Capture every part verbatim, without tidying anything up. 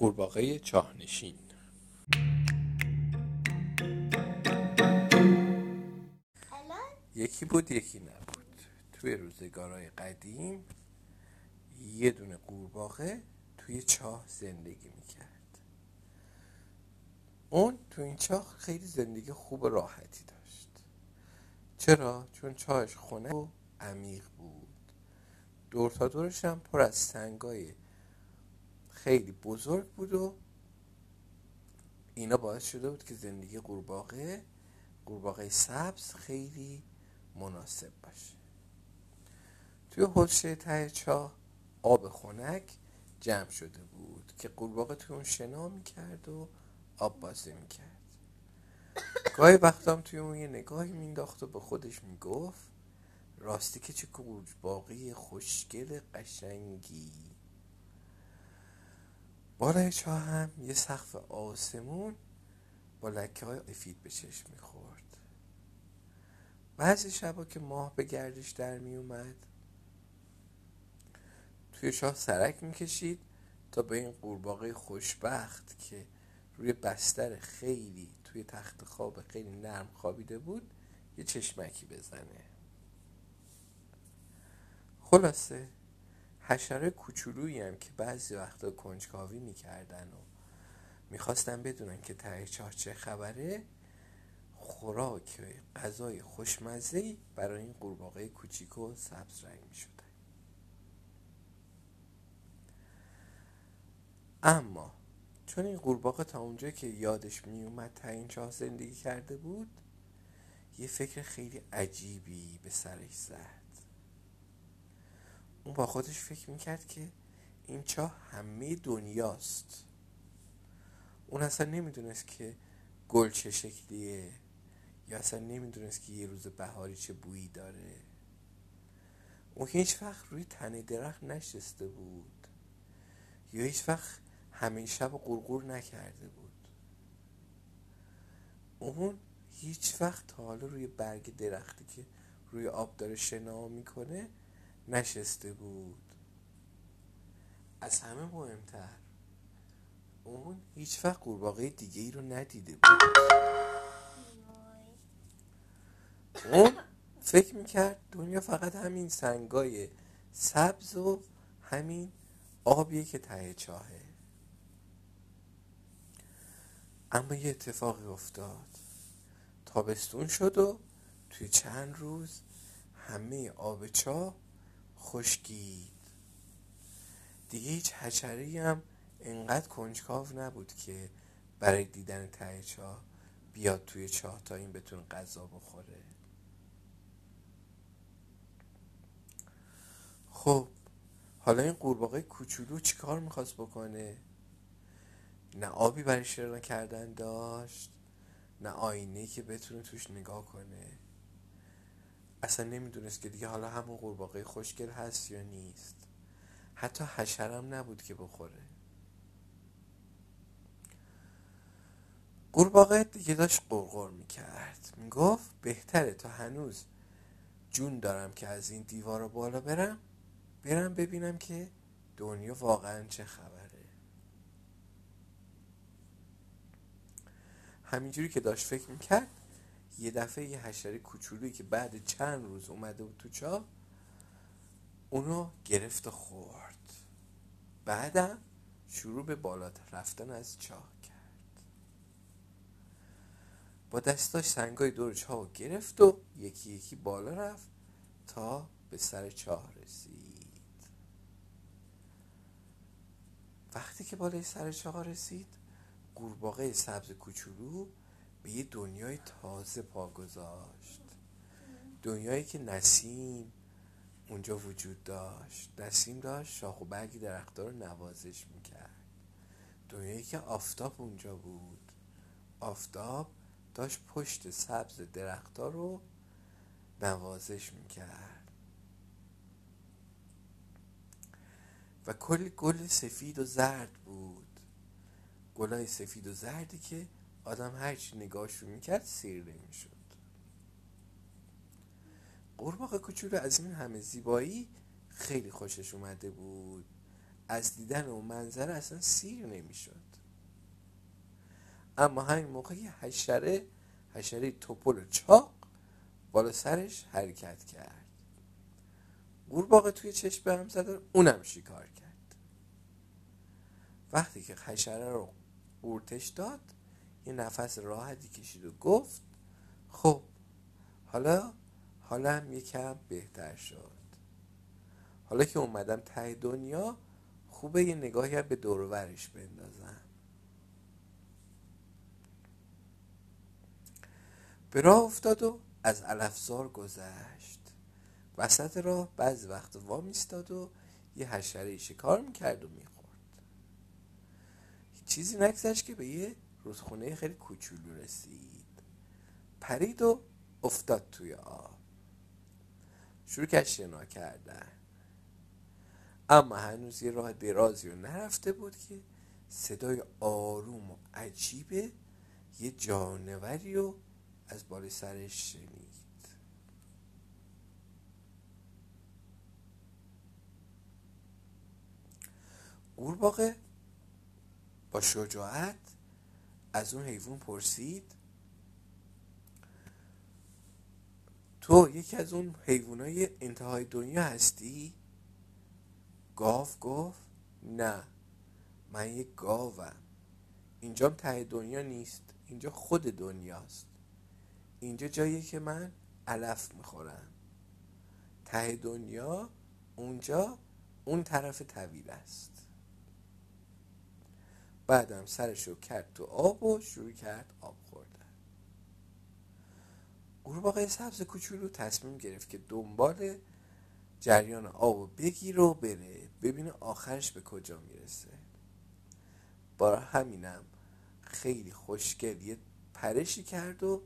قورباغه چاهنشین. الان یکی بود یکی نبود. توی روزگارهای قدیم یه دونه قورباغه توی چاه زندگی میکرد. اون تو این چاه خیلی زندگی خوب و راحتی داشت. چرا؟ چون چاهش خنک و عمیق بود. دور تا دورش هم پر از سنگای خیلی بزرگ بود و اینا باعث شده بود که زندگی قورباغه قورباغه سبز خیلی مناسب باشه. توی حوضچه ته چاه آب خنک جمع شده بود که قورباغه توی اون شنا میکرد و آب بازی میکرد. گاهی وقتام توی اون یه نگاهی مینداخت و به خودش میگفت راستی که چه قورباغه خوشگل قشنگی. بالای چاه هم یه سقف آسمون با لکه های سفید به چشم میخورد. بعضی شبا که ماه به گردش در میومد توی چاه سرک میکشید تا به این قورباغه خوشبخت که روی بستر خیلی توی تخت خواب خیلی نرم خوابیده بود یه چشمکی بزنه. خلاصه حشره کوچولویی هم که بعضی وقتا کنجکاوی میکردن و میخواستن بدونن که ته چاه چه خبره، خوراک غذای خوشمزه‌ای برای این قورباغه کوچیک و سبز رنگ میشدن. اما چون این قورباغه تا اونجا که یادش میومد ته این چاه زندگی کرده بود، یه فکر خیلی عجیبی به سرش زد. اون با خودش فکر میکرد که این چاه همه دنیاست. اون اصلا نمیدونست که گل چه شکلیه یا اصلا نمیدونست که یه روز بهاری چه بویی داره. اون هیچ وقت روی تنه درخت نشسته بود یا هیچ وقت همه شب قورقور نکرده بود. اون هیچ وقت تا حالا روی برگ درختی که روی آب داره شنا میکنه نشسته بود. از همه مهمتر اون هیچ وقت قورباغه دیگه ای رو ندیده بود. اون فکر میکرد دنیا فقط همین سنگای سبز و همین آبیه که ته چاهه. اما یه اتفاقی افتاد. تابستون شد و توی چند روز همه آب چاه خشکید. دیگه هیچ حشره‌ای هم انقدر کنجکاو نبود که برای دیدن ته چاه بیاد توی چاه تا این بتونه غذا بخوره. خب حالا این قورباغه کوچولو چیکار میخواست بکنه؟ نه آبی برای شنا کردن داشت، نه آینه‌ای که بتونه توش نگاه کنه. اصلا نمیدونست که دیگه حالا همون قورباغه خوشگل هست یا نیست. حتی حشرم نبود که بخوره. قورباغه دیگه داشت قرقر میکرد. میگفت بهتره تا هنوز جون دارم که از این دیوار بالا برم برم ببینم که دنیا واقعا چه خبره. همینجوری که داشت فکر میکرد یه دفعه یه حشره کوچولویی که بعد چند روز اومده بود تو چاه اونو گرفت و خورد. بعدم شروع به بالا رفتن از چاه کرد. با دستاش سنگای دور چاه رو گرفت و یکی یکی بالا رفت تا به سر چاه رسید. وقتی که بالای سر چاه رسید قورباغه سبز کوچولو به یه دنیای تازه پا گذاشت. دنیایی که نسیم اونجا وجود داشت. نسیم داشت شاخ و برگ درخت‌ها رو نوازش میکرد. دنیایی که آفتاب اونجا بود. آفتاب داشت پشت سبز درخت‌ها رو نوازش میکرد و کلی گل سفید و زرد بود. گلای سفید و زردی که آدم هرچی نگاهش رو میکرد سیر نمیشد. قورباغه کوچولو از این همه زیبایی خیلی خوشش اومده بود. از دیدن اون منظره اصلا سیر نمیشد. اما همین موقع یه حشره حشره توپل و چاق بالا سرش حرکت کرد. قورباغه توی چشم به هم زد، اونم شکار کرد. وقتی که حشره رو قورتش داد یه نفس راحتی کشید و گفت خب حالا حالا هم یکم بهتر شد. حالا که اومدم ته دنیا خوبه یه نگاهی به دور و برش بندازم. به راه افتاد و از علفزار گذشت. وسط راه بعض وقت وا میستاد و یه حشره شکار میکرد و میخورد. هیچ چیزی نگذشت که به یه رودخونه خیلی کوچولو رسید. پرید و افتاد توی آب. شروع کرد شنا کردن. اما هنوز یه راه درازی رو نرفته بود که صدای آروم و عجیبه یه جانوری رو از بالای سرش شنید. قورباغه با شجاعت از اون حیوان پرسید تو یکی از اون حیوانای انتهای دنیا هستی؟ گاو گفت نه، من یک گاوم. اینجا ته دنیا نیست، اینجا خود دنیاست. اینجا جاییه که من علف میخورم. ته دنیا اونجا اون طرف طویل است. بعدم سرشو کرد تو آب و شروع کرد آب خوردن. قورباغه سبز کوچولو تصمیم گرفت که دنبال جریان آبو بگیر و بره ببینه آخرش به کجا میرسه. برای همینم خیلی خوشگل یه پرشی کرد و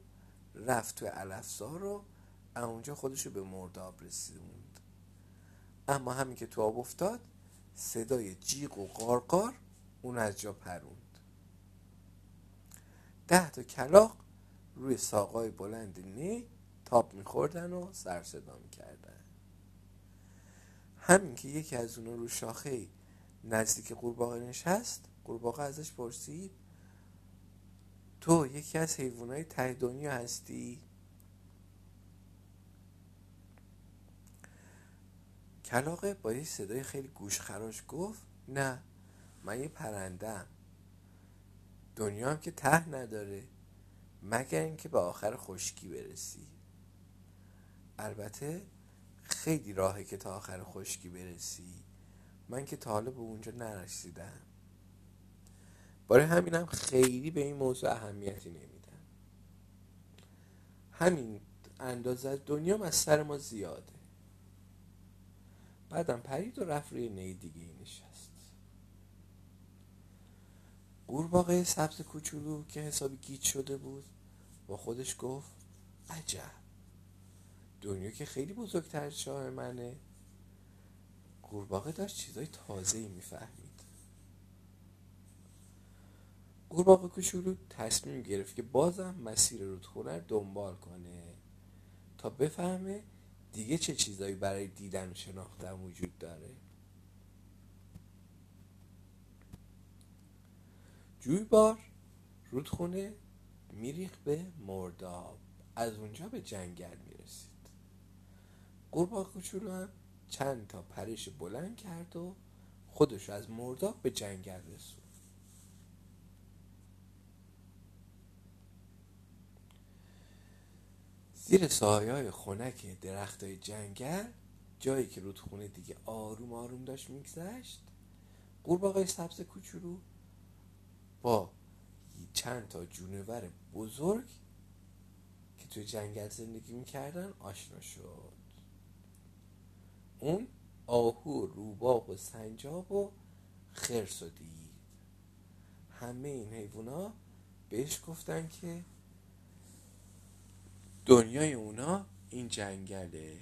رفت توی علفزار رو اونجا خودشو به مرداب رسیدوند. اما همین که تو آب افتاد صدای جیغ و قارقار اون از جا پروند. ده تا کلاغ روی ساقای بلند نی تاب میخوردن و سر صدا میکردن. همین که یکی از اونو رو شاخه نزدیک قورباغه نشست، قورباغه ازش پرسید تو یکی از حیوانای ته دنیا هستی؟ کلاغه با یه صدای خیلی گوشخراش گفت نه، من یه پرنده‌ام. دنیا هم که ته نداره مگر اینکه به آخر خشکی برسی. البته خیلی راهه که تا آخر خشکی برسی، من که تا حالا به اونجا نرسیدم. برای همینم خیلی به این موضوع اهمیتی نمیدم. همین اندازه دنیا از سر ما زیاده. بعدم پرید و رفت روی نی دیگه نشست. قورباغه سبز کوچولو که حسابی گیج شده بود با خودش گفت عجب، دنیا که خیلی بزرگتر شاه منه. قورباغه داشت چیزای تازه‌ای میفهمید. قورباغه کوچولو تصمیم گرفت که بازم مسیر رودخونه رو دنبال کنه تا بفهمه دیگه چه چیزایی برای دیدن و شناختن وجود داره. جویبار رودخونه میریخ به مرداب، از اونجا به جنگل میرسید. قورباغه کوچولو هم چند تا پرش بلند کرد و خودش از مرداب به جنگل رسوند. زیر سایه‌های خنک درختای جنگل، جایی که رودخونه دیگه آروم آروم داشت میگذشت، قورباغه سبز کوچولو با چند تا جونور بزرگ که توی جنگل زندگی میکردن آشنا شد. اون آهو، روباه و سنجاب و خرس رو دید. همه این حیونا بهش گفتن که دنیای اونا این جنگله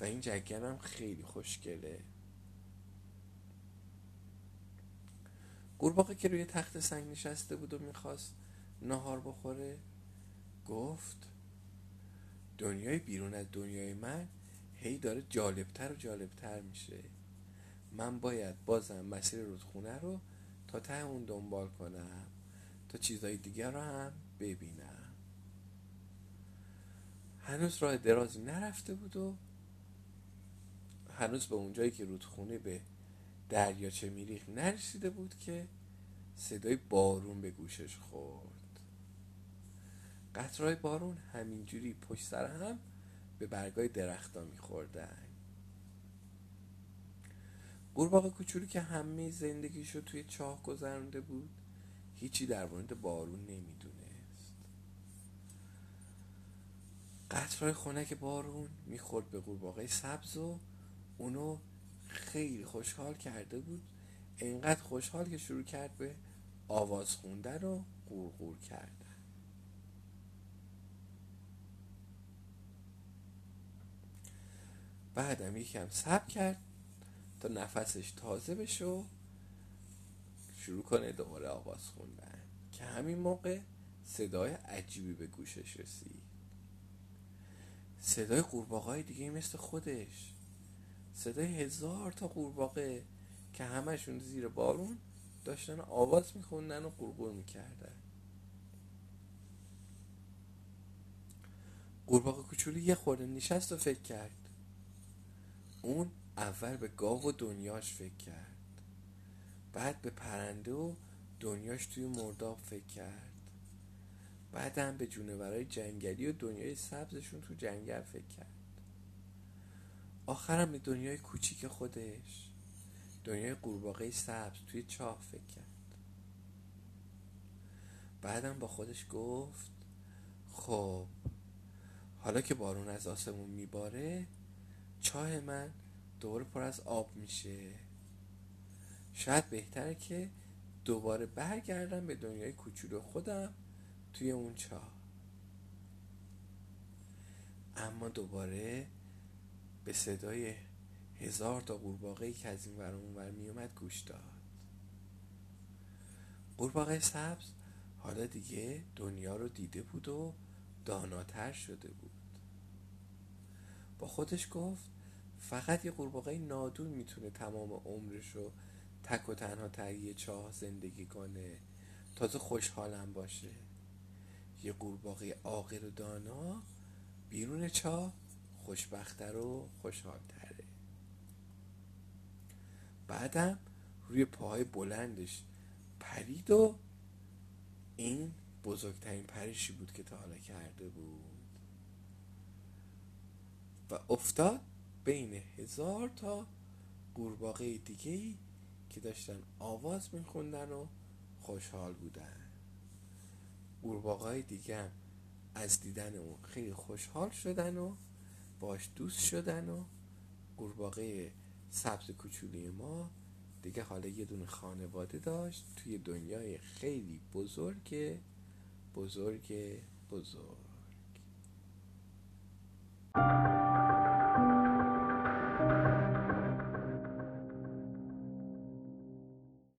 و این جنگل هم خیلی خوشگله. قورباغه که روی تخت سنگ نشسته بود و میخواست ناهار بخوره گفت دنیای بیرون از دنیای من هی داره جالبتر و جالبتر میشه. من باید بازم مسیر رودخونه رو تا ته اون دنبال کنم تا چیزهای دیگر رو هم ببینم. هنوز راه درازی نرفته بود و هنوز به اونجایی که رودخونه به دریاچه میریخت نرسیده بود که صدای بارون به گوشش خورد. قطرهای بارون همینجوری پشت سر هم به برگای درخت‌ها می‌خوردن. قورباغه کوچولو که همه زندگیشو توی چاه گذرونده بود هیچی در مورد بارون نمیدونست. قطرهای خنک بارون میخورد به قورباغه سبز و اونو خیلی خوشحال کرده بود، انقدر خوشحال که شروع کرد به آواز خوندن و غورغور کردن. بعدم یکم صبر کرد تا نفسش تازه بشه و شروع کنه دوباره آواز خوندن که همین موقع صدای عجیبی به گوشش رسید. صدای قورباغه‌های دیگه مثل خودش، صدای هزار تا قورباغه که همشون زیر بارون داشتن آواز میخوندن و غورغور میکردن. قورباغه کوچولو یه خورده نشست و فکر کرد. اون اول به گاو و دنیاش فکر کرد، بعد به پرنده و دنیاش توی مرداب فکر کرد، بعدم به جونورای جنگلی و دنیای سبزشون تو جنگل فکر کرد، آخرم به دنیای کوچیک خودش، دنیای قورباغه سبز توی چاه فکر کرد. بعدم با خودش گفت خب حالا که بارون از آسمون میباره چاه من دوباره پر از آب میشه، شاید بهتره که دوباره برگردم به دنیای کوچولو خودم توی اون چاه. اما دوباره به صدای هزار تا قورباغه‌ای که از این ور اون ور میومد گوش داد. قورباغه سبز حالا دیگه دنیا رو دیده بود و داناتر شده بود. با خودش گفت فقط یه قورباغه نادون میتونه تمام عمرش رو تک و تنها تهیه چاه زندگی کنه، تازه خوشحالم باشه. یه قورباغه عاقل و دانا بیرون چاه خوشبخت‌تر و خوشحال‌تره. بعدم روی پاهای بلندش پرید و این بزرگترین پریشی بود که تا حالا کرده بود و افتاد بین هزار تا قورباغه دیگه‌ای که داشتن آواز میخوندن و خوشحال بودن. قورباغه‌های دیگه هم از دیدن اون خیلی خوشحال شدن و باش دوست شدن و قورباغه سبز کوچولوی ما دیگه حالا یه دونه خانواده داشت توی دنیای خیلی بزرگ بزرگ بزرگ.